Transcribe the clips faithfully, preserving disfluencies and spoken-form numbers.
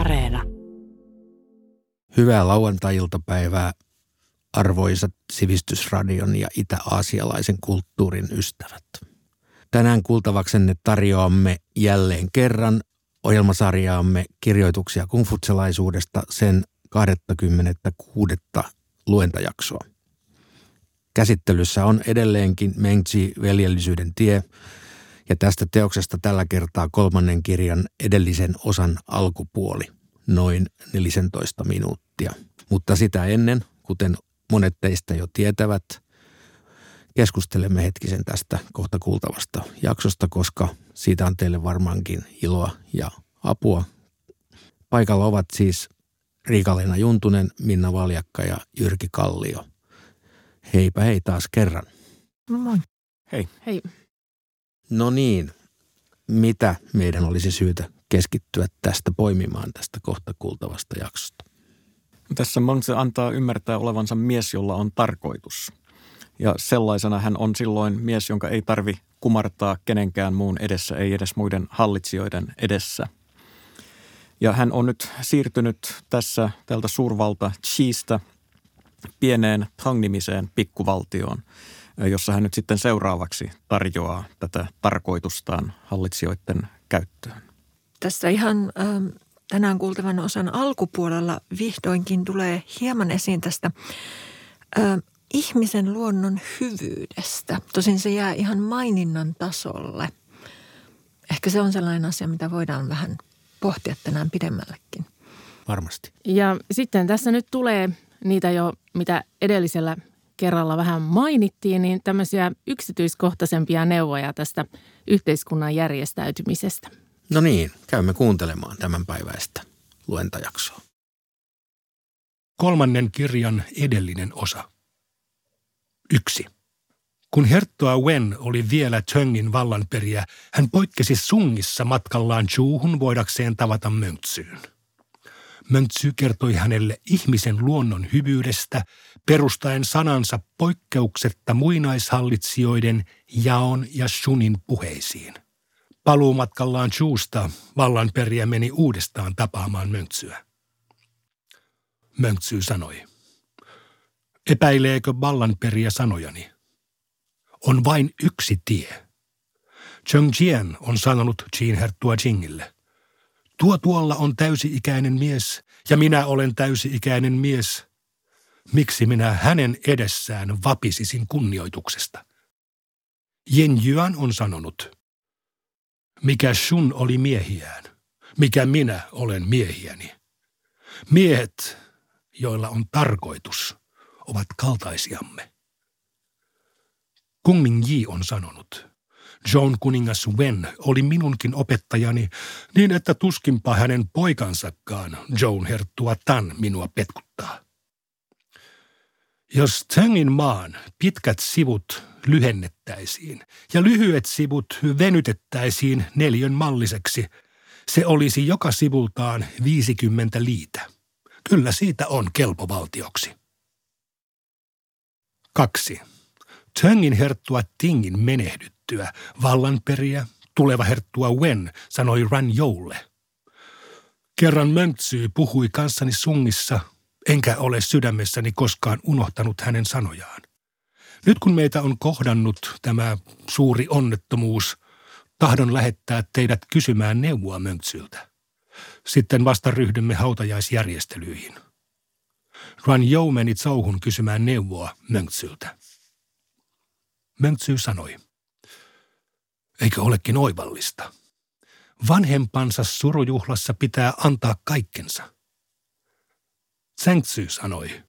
Areena. Hyvää lauantai-iltapäivää, arvoisat Sivistysradion ja itä-aasialaisen kulttuurin ystävät. Tänään kuultavaksenne tarjoamme jälleen kerran ohjelmasarjaamme kirjoituksia kungfutselaisuudesta sen kaksikymmentäkuusi luentajaksoa. Käsittelyssä on edelleenkin Mengzi veljellisyyden tie ja tästä teoksesta tällä kertaa kolmannen kirjan edellisen osan alkupuoli, noin neljätoista minuuttia. Mutta sitä ennen, kuten monet teistä jo tietävät, keskustelemme hetkisen tästä kohta kuultavasta jaksosta, koska siitä on teille varmaankin iloa ja apua. Paikalla ovat siis Riika-Leena Juntunen, Minna Valjakka ja Jyrki Kallio. Heipä hei taas kerran. Moi. Hei. Hei. No niin, mitä meidän olisi syytä keskittyä tästä poimimaan tästä kohta kuultavasta jaksosta? Tässä Mengzi antaa ymmärtää olevansa mies, jolla on tarkoitus. Ja sellaisena hän on silloin mies, jonka ei tarvi kumartaa kenenkään muun edessä, ei edes muiden hallitsijoiden edessä. Ja hän on nyt siirtynyt tässä tältä suurvalta Qistä pieneen Tang-nimiseen pikkuvaltioon, jossa hän nyt sitten seuraavaksi tarjoaa tätä tarkoitustaan hallitsijoiden käyttöön. Tässä ihan ähm, tänään kuultavan osan alkupuolella vihdoinkin tulee hieman esiin tästä ähm, ihmisen luonnon hyvyydestä. Tosin se jää ihan maininnan tasolle. Ehkä se on sellainen asia, mitä voidaan vähän pohtia tänään pidemmällekin. Varmasti. Ja sitten tässä nyt tulee niitä jo, mitä edellisellä kerralla vähän mainittiin, niin tämmöisiä yksityiskohtaisempia neuvoja tästä yhteiskunnan järjestäytymisestä. No niin, käymme kuuntelemaan tämän päiväistä luentajaksoa. Kolmannen kirjan edellinen osa. Yksi. Kun herttua Wen oli vielä Zhengin vallanperiä, hän poikkesi Sungissa matkallaan Chuhun voidakseen tavata Mengziyn. Mengzi kertoi hänelle ihmisen luonnon hyvyydestä, perustaen sanansa poikkeuksetta muinaishallitsijoiden Yaon ja Shunin puheisiin. Paluumatkallaan Chuusta vallanperiä meni uudestaan tapaamaan Mengziä. Mengzi sanoi, epäileekö vallanperiä sanojani? On vain yksi tie. Zheng Jian on sanonut Qin herttua Jingille. Tuo tuolla on täysi-ikäinen mies, ja minä olen täysi-ikäinen mies. Miksi minä hänen edessään vapisisin kunnioituksesta? Yan Yuan on sanonut, mikä sun oli miehiään, mikä minä olen miehiäni. Miehet, joilla on tarkoitus, ovat kaltaisiamme. Kong Mingji on sanonut, Zhou kuningas Wen oli minunkin opettajani, niin että tuskinpa hänen poikansakaan Zhou herttua Tan minua petkuttaa. Jos Zhengin maan pitkät sivut lyhennettäisiin ja lyhyet sivut venytettäisiin neljön malliseksi, se olisi joka sivultaan viisikymmentä liitä. Kyllä siitä on kelpo valtioksi. Kaksi. Zhengin herttua Tingin menehdyttyä vallanperiä tuleva herttua Wen sanoi Ran Joulle. Kerran Mengzi puhui kanssani Sungissa, enkä ole sydämessäni koskaan unohtanut hänen sanojaan. Nyt kun meitä on kohdannut tämä suuri onnettomuus, tahdon lähettää teidät kysymään neuvoa Mengziltä. Sitten vasta ryhdymme hautajaisjärjestelyihin. Ran Jou meni Zhouhun kysymään neuvoa Mengziltä. Mengzi sanoi, eikö olekin oivallista? Vanhempansa surujuhlassa pitää antaa kaikkensa. Zengzi sanoi,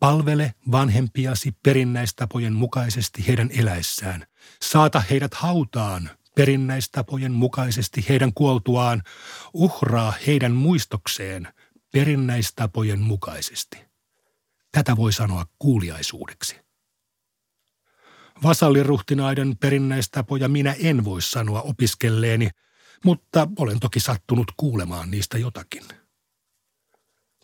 palvele vanhempiasi perinnäistapojen mukaisesti heidän eläessään. Saata heidät hautaan perinnäistapojen mukaisesti heidän kuoltuaan. Uhraa heidän muistokseen perinnäistapojen mukaisesti. Tätä voi sanoa kuuliaisuudeksi. Vasalliruhtinaiden perinnäistapoja minä en voi sanoa opiskelleeni, mutta olen toki sattunut kuulemaan niistä jotakin.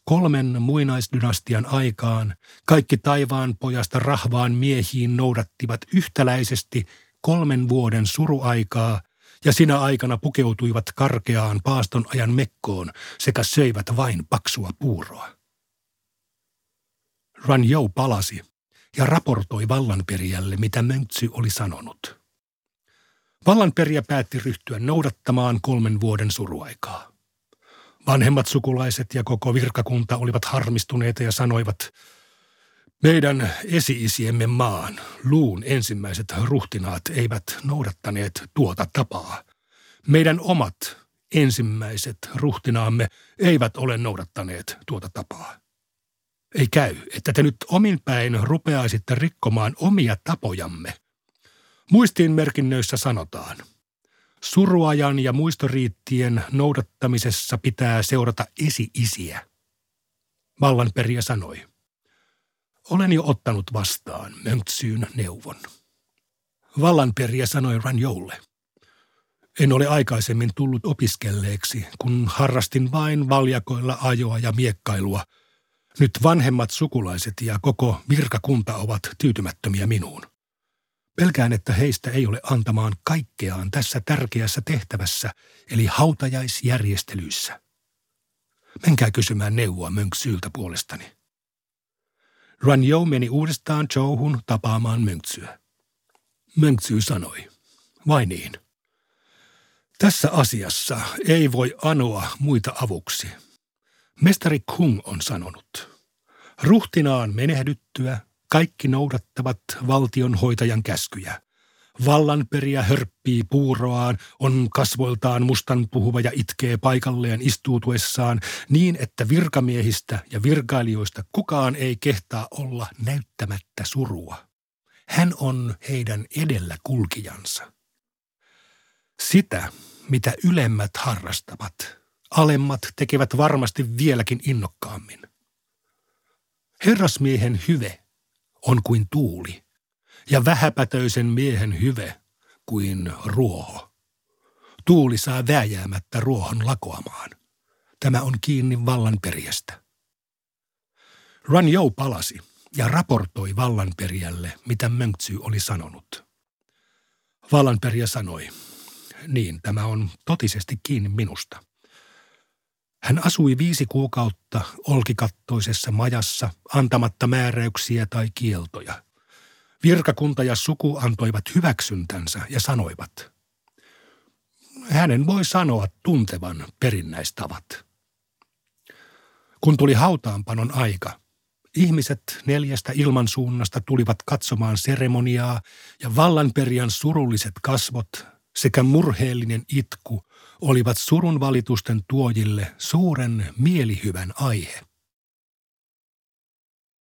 Kolmen muinaisdynastian aikaan kaikki taivaan pojasta rahvaan miehiin noudattivat yhtäläisesti kolmen vuoden suruaikaa ja sinä aikana pukeutuivat karkeaan paaston ajan mekkoon sekä söivät vain paksua puuroa. Ran Qiu palasi ja raportoi vallanperijälle, mitä Mengzi oli sanonut. Vallanperijä päätti ryhtyä noudattamaan kolmen vuoden suruaikaa. Vanhemmat sukulaiset ja koko virkakunta olivat harmistuneita ja sanoivat, meidän esi-isiemme maan, Luun ensimmäiset ruhtinaat eivät noudattaneet tuota tapaa. Meidän omat ensimmäiset ruhtinaamme eivät ole noudattaneet tuota tapaa. Ei käy, että te nyt omin päin rupeaisitte rikkomaan omia tapojamme. Muistiinmerkinnöissä sanotaan, suruajan ja muistoriittien noudattamisessa pitää seurata esi-isiä. Vallanperijä sanoi, olen jo ottanut vastaan Mengzin neuvon. Vallanperijä sanoi Ran Qiulle, en ole aikaisemmin tullut opiskelleeksi, kun harrastin vain valjakoilla ajoa ja miekkailua. Nyt vanhemmat sukulaiset ja koko virkakunta ovat tyytymättömiä minuun. Pelkään, että heistä ei ole antamaan kaikkeaan tässä tärkeässä tehtävässä, eli hautajaisjärjestelyissä. Menkää kysymään neuvoa Mengziltä puolestani. Ran Qiu meni uudestaan Zhouhun tapaamaan Mengziä. Mengzi sanoi, vai niin? Tässä asiassa ei voi anoa muita avuksi. Mestari Kung on sanonut, ruhtinaan menehdyttyä kaikki noudattavat valtionhoitajan käskyjä. Vallanperijä hörppii puuroaan, on kasvoiltaan mustan puhuva ja itkee paikalleen istuutuessaan niin, että virkamiehistä ja virkailijoista kukaan ei kehtaa olla näyttämättä surua. Hän on heidän edelläkulkijansa. Sitä, mitä ylemmät harrastavat, alemmat tekevät varmasti vieläkin innokkaammin. Herrasmiehen hyve on kuin tuuli, ja vähäpätöisen miehen hyve kuin ruoho. Tuuli saa vääjäämättä ruohon lakoamaan. Tämä on kiinni vallanperijästä. Ran Qiu palasi ja raportoi vallanperijälle, mitä Mengzi oli sanonut. Vallanperijä sanoi, niin tämä on totisesti kiinni minusta. Hän asui viisi kuukautta olkikattoisessa majassa antamatta määräyksiä tai kieltoja. Virkakunta ja suku antoivat hyväksyntänsä ja sanoivat, hänen voi sanoa tuntevan perinnäistavat. Kun tuli hautaanpanon aika, ihmiset neljästä ilmansuunnasta tulivat katsomaan seremoniaa ja vallanperijän surulliset kasvot sekä murheellinen itku olivat surun valitusten tuojille suuren mielihyvän aihe.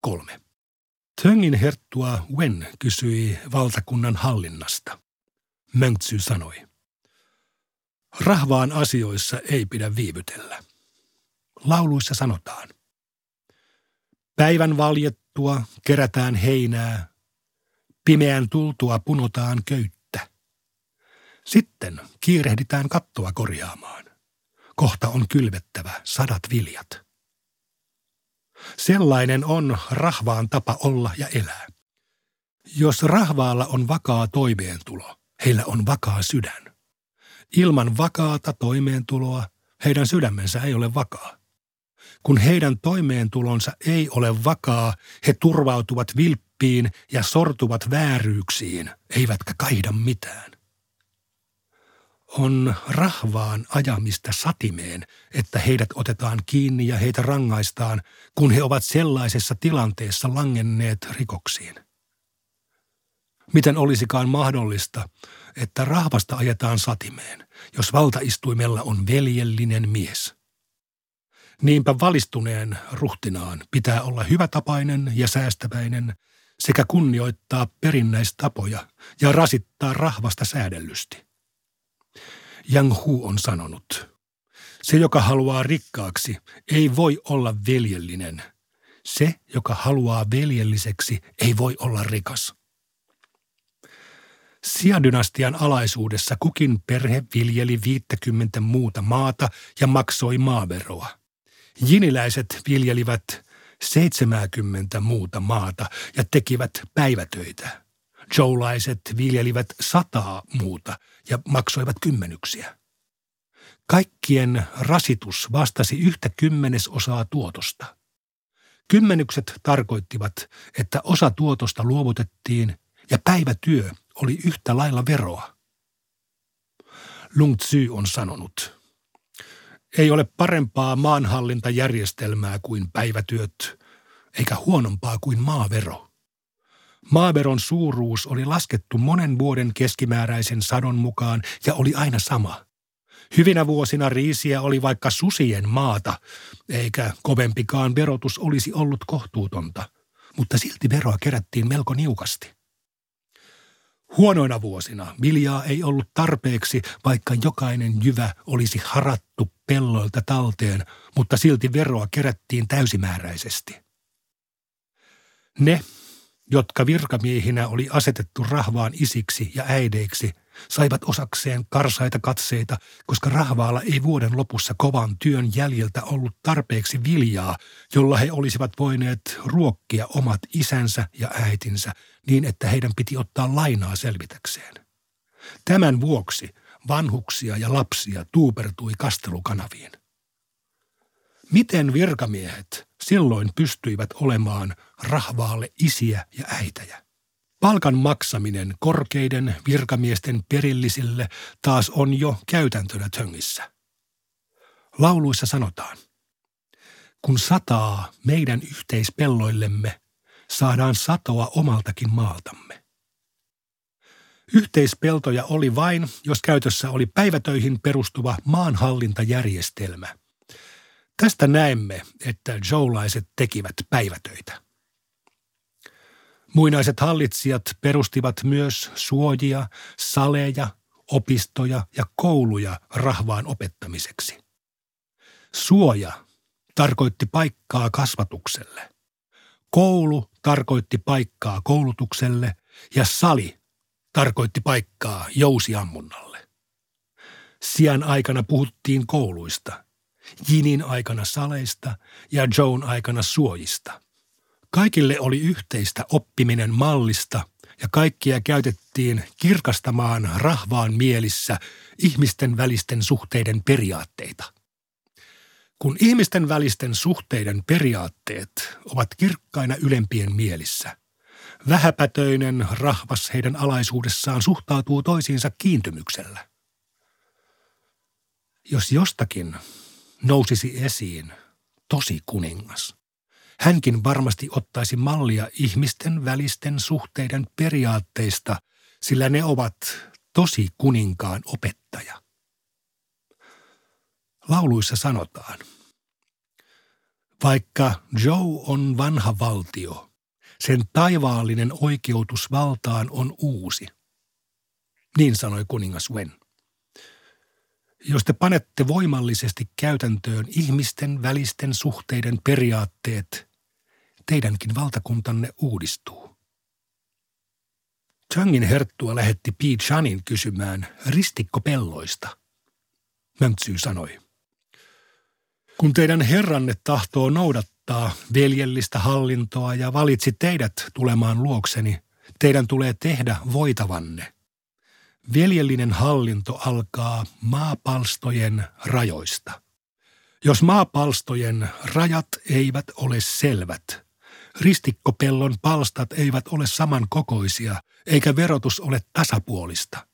kolme. Zhengin herttua Wen kysyi valtakunnan hallinnasta. Mengzi sanoi, rahvaan asioissa ei pidä viivytellä. Lauluissa sanotaan, päivän valjettua kerätään heinää, pimeän tultua punotaan köyttä. Sitten kiirehditään kattoa korjaamaan. Kohta on kylvettävä sadat viljat. Sellainen on rahvaan tapa olla ja elää. Jos rahvaalla on vakaa toimeentulo, heillä on vakaa sydän. Ilman vakaata toimeentuloa heidän sydämensä ei ole vakaa. Kun heidän toimeentulonsa ei ole vakaa, he turvautuvat vilppiin ja sortuvat vääryyksiin, eivätkä kaihda mitään. On rahvaan ajamista satimeen, että heidät otetaan kiinni ja heitä rangaistaan, kun he ovat sellaisessa tilanteessa langenneet rikoksiin. Miten olisikaan mahdollista, että rahvasta ajetaan satimeen, jos valtaistuimella on veljellinen mies? Niinpä valistuneen ruhtinaan pitää olla hyvätapainen ja säästäväinen sekä kunnioittaa perinnäistapoja ja rasittaa rahvasta säädellysti. Yang Hu on sanonut, se joka haluaa rikkaaksi ei voi olla veljellinen. Se, joka haluaa veljelliseksi, ei voi olla rikas. Xia-dynastian alaisuudessa kukin perhe viljeli viisikymmentä muuta maata ja maksoi maaveroa. Jiniläiset viljelivät seitsemänkymmentä muuta maata ja tekivät päivätöitä. zhoulaiset viljelivät sataa muuta ja maksoivat kymmenyksiä. Kaikkien rasitus vastasi yhtä kymmenesosaa tuotosta. Kymmenykset tarkoittivat, että osa tuotosta luovutettiin ja päivätyö oli yhtä lailla veroa. Lung Tzu on sanonut, ei ole parempaa maanhallintajärjestelmää kuin päivätyöt, eikä huonompaa kuin maavero. Maaveron suuruus oli laskettu monen vuoden keskimääräisen sadon mukaan ja oli aina sama. Hyvinä vuosina riisiä oli vaikka susien maata, eikä kovempikaan verotus olisi ollut kohtuutonta, mutta silti veroa kerättiin melko niukasti. Huonoina vuosina viljaa ei ollut tarpeeksi, vaikka jokainen jyvä olisi harattu pelloilta talteen, mutta silti veroa kerättiin täysimääräisesti. Ne, jotka virkamiehinä oli asetettu rahvaan isiksi ja äideiksi, saivat osakseen karsaita katseita, koska rahvaalla ei vuoden lopussa kovan työn jäljeltä ollut tarpeeksi viljaa, jolla he olisivat voineet ruokkia omat isänsä ja äitinsä niin, että heidän piti ottaa lainaa selvitäkseen. Tämän vuoksi vanhuksia ja lapsia tuupertui kastelukanaviin. Miten virkamiehet silloin pystyivät olemaan rahvaalle isiä ja äitejä? Palkan maksaminen korkeiden virkamiesten perillisille taas on jo käytäntönä Zhengissä. Lauluissa sanotaan, kun sataa meidän yhteispelloillemme, saadaan satoa omaltakin maaltamme. Yhteispeltoja oli vain, jos käytössä oli päivätöihin perustuva maanhallintajärjestelmä. Tästä näemme, että zhoulaiset tekivät päivätöitä. Muinaiset hallitsijat perustivat myös suojia, saleja, opistoja ja kouluja rahvaan opettamiseksi. Suoja tarkoitti paikkaa kasvatukselle. Koulu tarkoitti paikkaa koulutukselle ja sali tarkoitti paikkaa jousiammunnalle. Xian aikana puhuttiin kouluista, Yinin aikana saleista ja Zhoun aikana suojista. Kaikille oli yhteistä oppiminen mallista ja kaikkia käytettiin kirkastamaan rahvaan mielissä ihmisten välisten suhteiden periaatteita. Kun ihmisten välisten suhteiden periaatteet ovat kirkkaina ylempien mielissä, vähäpätöinen rahvas heidän alaisuudessaan suhtautuu toisiinsa kiintymyksellä. Jos jostakin nousisi esiin tosi kuningas, hänkin varmasti ottaisi mallia ihmisten välisten suhteiden periaatteista, sillä ne ovat tosi kuninkaan opettaja. Lauluissa sanotaan, vaikka Zhou on vanha valtio, sen taivaallinen oikeutus valtaan on uusi. Niin sanoi kuningas Wen. Jos te panette voimallisesti käytäntöön ihmisten välisten suhteiden periaatteet, teidänkin valtakuntanne uudistuu. Zhangin herttua lähetti Pi Chanin kysymään ristikkopelloista. Mengzi sanoi, kun teidän herranne tahtoo noudattaa veljellistä hallintoa ja valitsi teidät tulemaan luokseni, teidän tulee tehdä voitavanne. Veljellinen hallinto alkaa maapalstojen rajoista. Jos maapalstojen rajat eivät ole selvät, ristikkopellon palstat eivät ole samankokoisia eikä verotus ole tasapuolista.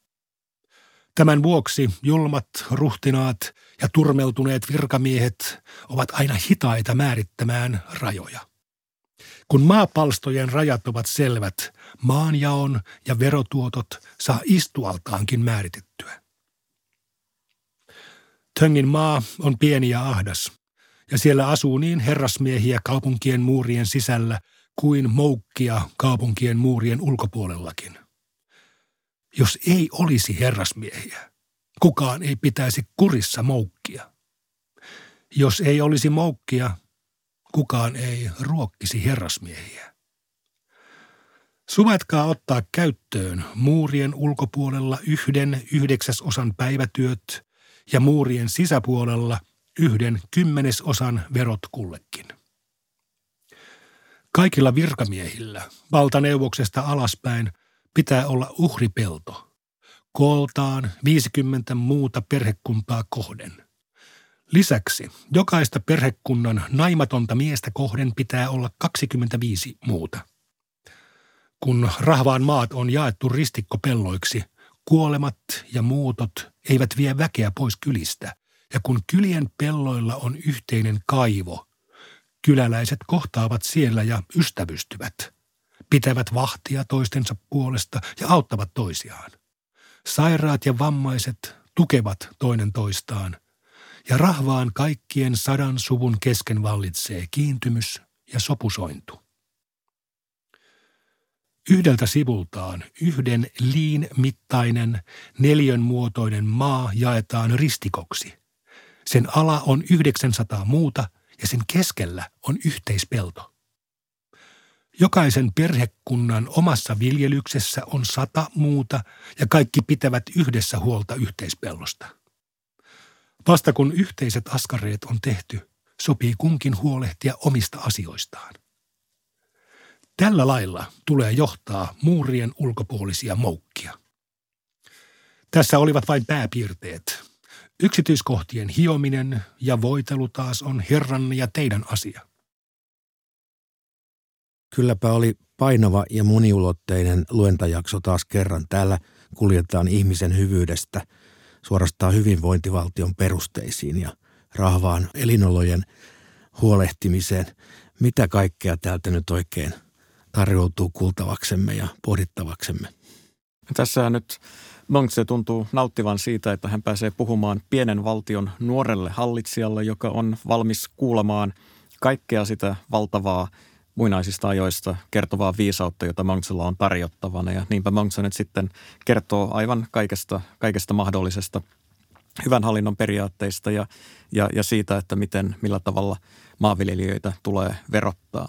Tämän vuoksi julmat ruhtinaat ja turmeltuneet virkamiehet ovat aina hitaita määrittämään rajoja. Kun maapalstojen rajat ovat selvät, maanjaon ja verotuotot saa istualtaankin määritettyä. Zhengin maa on pieni ja ahdas, ja siellä asuu niin herrasmiehiä kaupunkien muurien sisällä kuin moukkia kaupunkien muurien ulkopuolellakin. Jos ei olisi herrasmiehiä, kukaan ei pitäisi kurissa moukkia. Jos ei olisi moukkia, kukaan ei ruokkisi herrasmiehiä. Suvatkaa ottaa käyttöön muurien ulkopuolella yhden yhdeksäsosan päivätyöt ja muurien sisäpuolella yhden kymmenesosan verot kullekin. Kaikilla virkamiehillä, valtaneuvoksesta alaspäin, pitää olla uhripelto, kooltaan viisikymmentä muuta perhekuntaa kohden. Lisäksi jokaista perhekunnan naimatonta miestä kohden pitää olla kaksikymmentäviisi muuta. Kun rahvaan maat on jaettu ristikkopelloiksi, kuolemat ja muutot eivät vie väkeä pois kylistä, ja kun kylien pelloilla on yhteinen kaivo, kyläläiset kohtaavat siellä ja ystävystyvät, pitävät vahtia toistensa puolesta ja auttavat toisiaan. Sairaat ja vammaiset tukevat toinen toistaan, ja rahvaan kaikkien sadan suvun kesken vallitsee kiintymys ja sopusointu. Yhdeltä sivultaan yhden liin mittainen, neljön muotoinen maa jaetaan ristikoksi. Sen ala on yhdeksänsataa muuta ja sen keskellä on yhteispelto. Jokaisen perhekunnan omassa viljelyksessä on sata muuta ja kaikki pitävät yhdessä huolta yhteispellosta. Vasta kun yhteiset askareet on tehty, sopii kunkin huolehtia omista asioistaan. Tällä lailla tulee johtaa muurien ulkopuolisia moukkia. Tässä olivat vain pääpiirteet. Yksityiskohtien hiominen ja voitelu taas on herran ja teidän asia. Kylläpä oli painava ja moniulotteinen luentajakso taas kerran. Täällä kuljetaan ihmisen hyvyydestä suorastaan hyvinvointivaltion perusteisiin ja rahvaan elinolojen huolehtimiseen. Mitä kaikkea täältä nyt oikein tarjoutuu kuultavaksemme ja pohdittavaksemme? Tässä nyt Mengzi tuntuu nauttivan siitä, että hän pääsee puhumaan pienen valtion nuorelle hallitsijalle, joka on valmis kuulemaan kaikkea sitä valtavaa muinaisista ajoista kertovaa viisautta, jota Mengzillä on tarjottavana. Ja niinpä Mengzi nyt sitten kertoo aivan kaikesta, kaikesta mahdollisesta hyvän hallinnon periaatteista ja, ja, ja siitä, että miten, millä tavalla maanviljelijöitä tulee verottaa.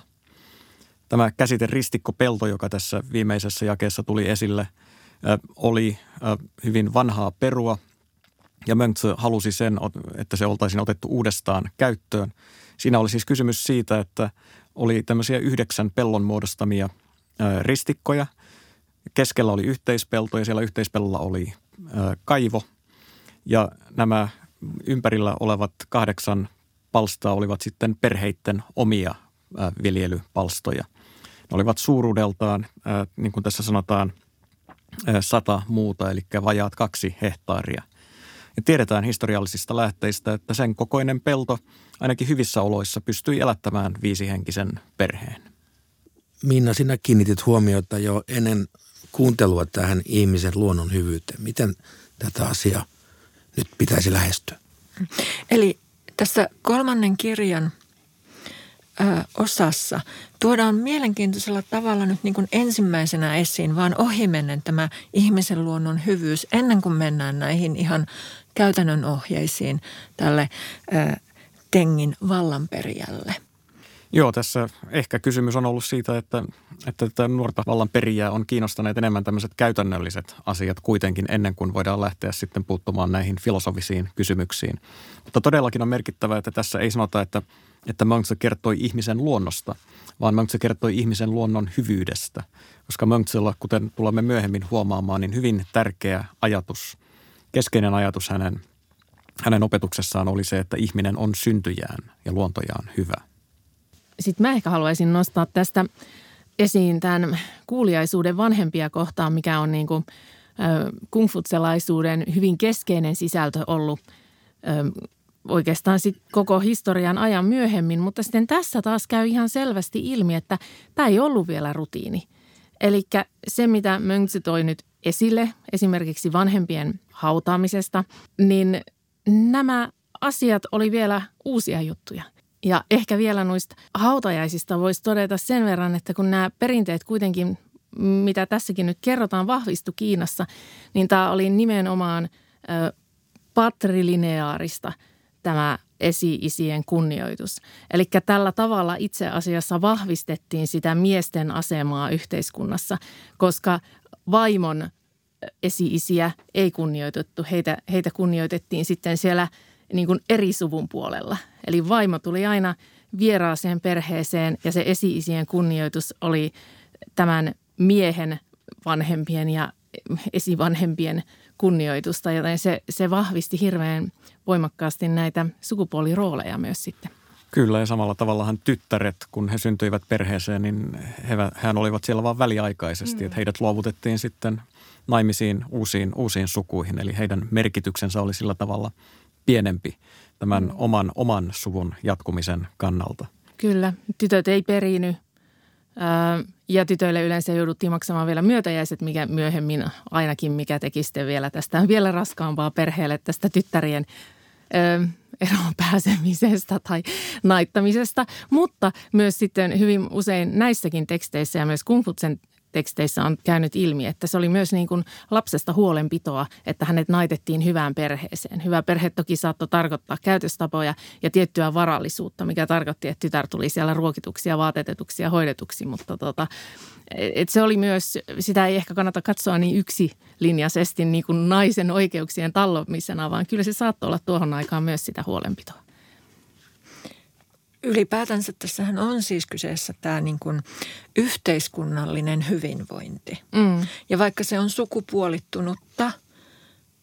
Tämä käsite ristikkopelto, joka tässä viimeisessä jakeessa tuli esille, oli hyvin vanhaa perua ja Mengzi halusi sen, että se oltaisiin otettu uudestaan käyttöön. Siinä oli siis kysymys siitä, että oli tämmöisiä yhdeksän pellon muodostamia ristikkoja. Keskellä oli yhteispelto ja siellä yhteispellolla oli kaivo ja nämä ympärillä olevat kahdeksan palstaa olivat sitten perheitten omia viljelypalstoja. Ne olivat suuruudeltaan, niin kuin tässä sanotaan, sata muuta, eli vajaat kaksi hehtaaria. Ja tiedetään historiallisista lähteistä, että sen kokoinen pelto ainakin hyvissä oloissa pystyi elättämään viisihenkisen perheen. Minna, sinä kiinnitit huomiota jo ennen kuuntelua tähän ihmisen luonnon hyvyyteen. Miten tätä asiaa nyt pitäisi lähestyä? Eli tässä kolmannen kirjan osassa tuodaan mielenkiintoisella tavalla nyt niin kuin ensimmäisenä esiin, vaan ohimennen tämä ihmisen luonnon hyvyys ennen kuin mennään näihin ihan käytännön ohjeisiin tälle ä, Tengin vallanperijälle. Joo, tässä ehkä kysymys on ollut siitä, että, että tätä nuorta vallanperijää on kiinnostaneet enemmän tämmöiset käytännölliset asiat kuitenkin ennen kuin voidaan lähteä sitten puuttumaan näihin filosofisiin kysymyksiin. Mutta todellakin on merkittävää, että tässä ei sanota, että että Mengzi kertoi ihmisen luonnosta, vaan Mengzi kertoi ihmisen luonnon hyvyydestä. Koska Mengzillä, kuten tulemme myöhemmin huomaamaan, niin hyvin tärkeä ajatus, keskeinen ajatus hänen, hänen opetuksessaan oli se, että ihminen on syntyjään ja luontojaan hyvä. Sitten mä ehkä haluaisin nostaa tästä esiin tämän kuuliaisuuden vanhempia kohtaan, mikä on niin kuin kungfutselaisuuden hyvin keskeinen sisältö ollut oikeastaan sit koko historian ajan myöhemmin, mutta sitten tässä taas käy ihan selvästi ilmi, että tämä ei ollut vielä rutiini. Eli se, mitä Mengzi toi nyt esille, esimerkiksi vanhempien hautaamisesta, niin nämä asiat oli vielä uusia juttuja. Ja ehkä vielä noista hautajaisista voisi todeta sen verran, että kun nämä perinteet kuitenkin, mitä tässäkin nyt kerrotaan, vahvistui Kiinassa, niin tämä oli nimenomaan ö, patrilineaarista tämä esi-isien kunnioitus. Eli tällä tavalla itse asiassa vahvistettiin sitä miesten asemaa yhteiskunnassa, koska vaimon esi-isiä ei kunnioitettu. Heitä, heitä kunnioitettiin sitten siellä niin kuin eri suvun puolella. Eli vaimo tuli aina vieraaseen perheeseen ja se esi-isien kunnioitus oli tämän miehen vanhempien ja esivanhempien kunnioitusta, joten se, se vahvisti hirveän voimakkaasti näitä sukupuolirooleja myös sitten. Kyllä, ja samalla tavallahan tyttäret, kun he syntyivät perheeseen, niin he, hehän olivat siellä vain väliaikaisesti. Mm. Että heidät luovutettiin sitten naimisiin uusiin, uusiin sukuihin, eli heidän merkityksensä oli sillä tavalla pienempi tämän mm. oman, oman suvun jatkumisen kannalta. Kyllä, tytöt ei periiny. Ja tytöille yleensä jouduttiin maksamaan vielä myötäjäiset, mikä myöhemmin ainakin, mikä teki sitten vielä tästä vielä raskaampaa perheelle tästä tyttärien ö, eroon pääsemisestä tai naittamisesta. Mutta myös sitten hyvin usein näissäkin teksteissä ja myös Kungfutsen teksteissä on käynyt ilmi, että se oli myös niin kuin lapsesta huolenpitoa, että hänet naitettiin hyvään perheeseen. Hyvä perhe toki saattoi tarkoittaa käytöstapoja ja tiettyä varallisuutta, mikä tarkoitti, että tytär tuli siellä ruokituksi ja vaatetetuksi ja hoidetuksi, mutta tota, et se oli myös, sitä ei ehkä kannata katsoa niin yksilinjaisesti niin kuin naisen oikeuksien tallomisena, vaan kyllä se saattoi olla tuohon aikaan myös sitä huolenpitoa. Ylipäätänsä tässähän on siis kyseessä tämä niin kuin yhteiskunnallinen hyvinvointi. Mm. Ja vaikka se on sukupuolittunutta,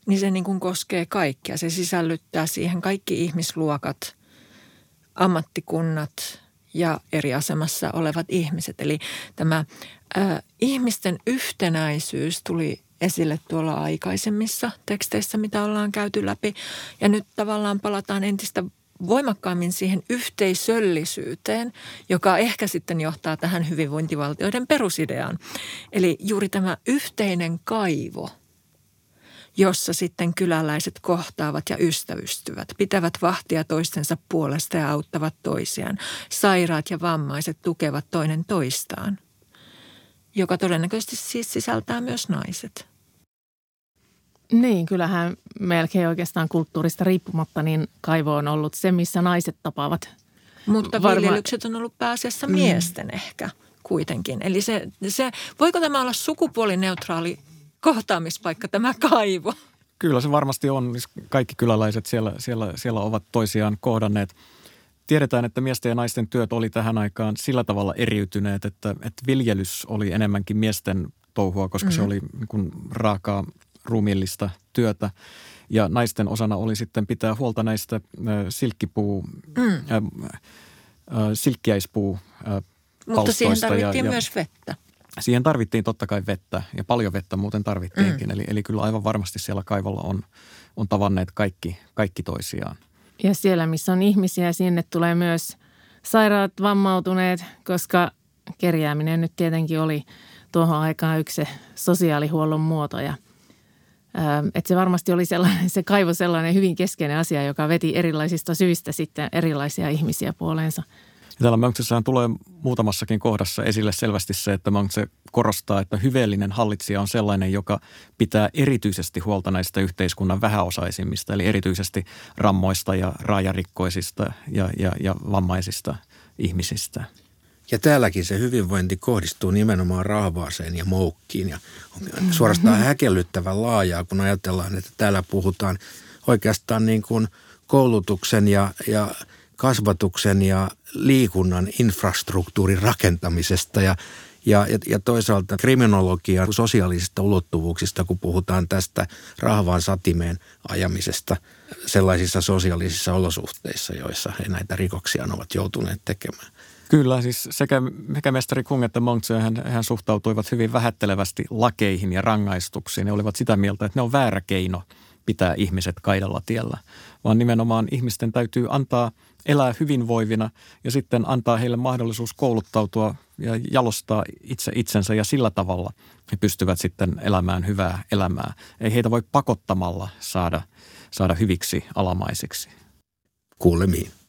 niin se niin kuin koskee kaikkia. Se sisällyttää siihen kaikki ihmisluokat, ammattikunnat ja eri asemassa olevat ihmiset. Eli tämä ä, ihmisten yhtenäisyys tuli esille tuolla aikaisemmissa teksteissä, mitä ollaan käyty läpi. Ja nyt tavallaan palataan entistä voimakkaammin siihen yhteisöllisyyteen, joka ehkä sitten johtaa tähän hyvinvointivaltioiden perusideaan. Eli juuri tämä yhteinen kaivo, jossa sitten kyläläiset kohtaavat ja ystävystyvät, pitävät vahtia toistensa puolesta ja auttavat toisiaan. Sairaat ja vammaiset tukevat toinen toistaan, joka todennäköisesti siis sisältää myös naiset. Niin, kyllähän melkein oikeastaan kulttuurista riippumatta niin kaivo on ollut se, missä naiset tapaavat. Mutta viljelykset on ollut pääasiassa miesten mm. ehkä kuitenkin. Eli se, se, voiko tämä olla sukupuolineutraali kohtaamispaikka, tämä kaivo? Kyllä se varmasti on. Kaikki kyläläiset siellä, siellä, siellä ovat toisiaan kohdanneet. Tiedetään, että miesten ja naisten työt oli tähän aikaan sillä tavalla eriytyneet, että, että viljelys oli enemmänkin miesten touhua, koska mm. se oli niin kuin raakaa ruumiillista työtä. Ja naisten osana oli sitten pitää huolta näistä silkkipuu, mm. äh, äh, silkkiäispuu äh, palstoista. Mutta siihen tarvittiin ja, myös vettä. Ja siihen tarvittiin totta kai vettä ja paljon vettä muuten tarvittiinkin. Mm. Eli, eli kyllä aivan varmasti siellä kaivolla on, on tavanneet kaikki, kaikki toisiaan. Ja siellä, missä on ihmisiä, sinne tulee myös sairaat, vammautuneet, koska kerjääminen nyt tietenkin oli tuohon aikaan yksi se sosiaalihuollon muoto ja että se varmasti oli sellainen, se kaivo sellainen hyvin keskeinen asia, joka veti erilaisista syistä sitten erilaisia ihmisiä puoleensa. Ja täällä Mengzissähän tulee muutamassakin kohdassa esille selvästi se, että Mengzi korostaa, että hyveellinen hallitsija on sellainen, joka pitää erityisesti huolta näistä yhteiskunnan vähäosaisimmista, eli erityisesti rammoista ja raajarikkoisista ja, ja, ja vammaisista ihmisistä. Ja täälläkin se hyvinvointi kohdistuu nimenomaan rahvaaseen ja moukkiin ja on suorastaan häkellyttävän laajaa, kun ajatellaan, että täällä puhutaan oikeastaan niin kuin koulutuksen ja, ja kasvatuksen ja liikunnan infrastruktuurin rakentamisesta ja, ja, ja toisaalta kriminologian sosiaalisista ulottuvuuksista, kun puhutaan tästä rahvaan satimeen ajamisesta sellaisissa sosiaalisissa olosuhteissa, joissa he näitä rikoksia ovat joutuneet tekemään. Kyllä, siis sekä, sekä mestari Kung että Mengzi, hän, hän suhtautuivat hyvin vähättelevästi lakeihin ja rangaistuksiin. Ne olivat sitä mieltä, että ne on väärä keino pitää ihmiset kaidalla tiellä, vaan nimenomaan ihmisten täytyy antaa elää hyvinvoivina ja sitten antaa heille mahdollisuus kouluttautua ja jalostaa itse itsensä ja sillä tavalla he pystyvät sitten elämään hyvää elämää. Ei heitä voi pakottamalla saada, saada hyviksi alamaisiksi. Kuulemiin.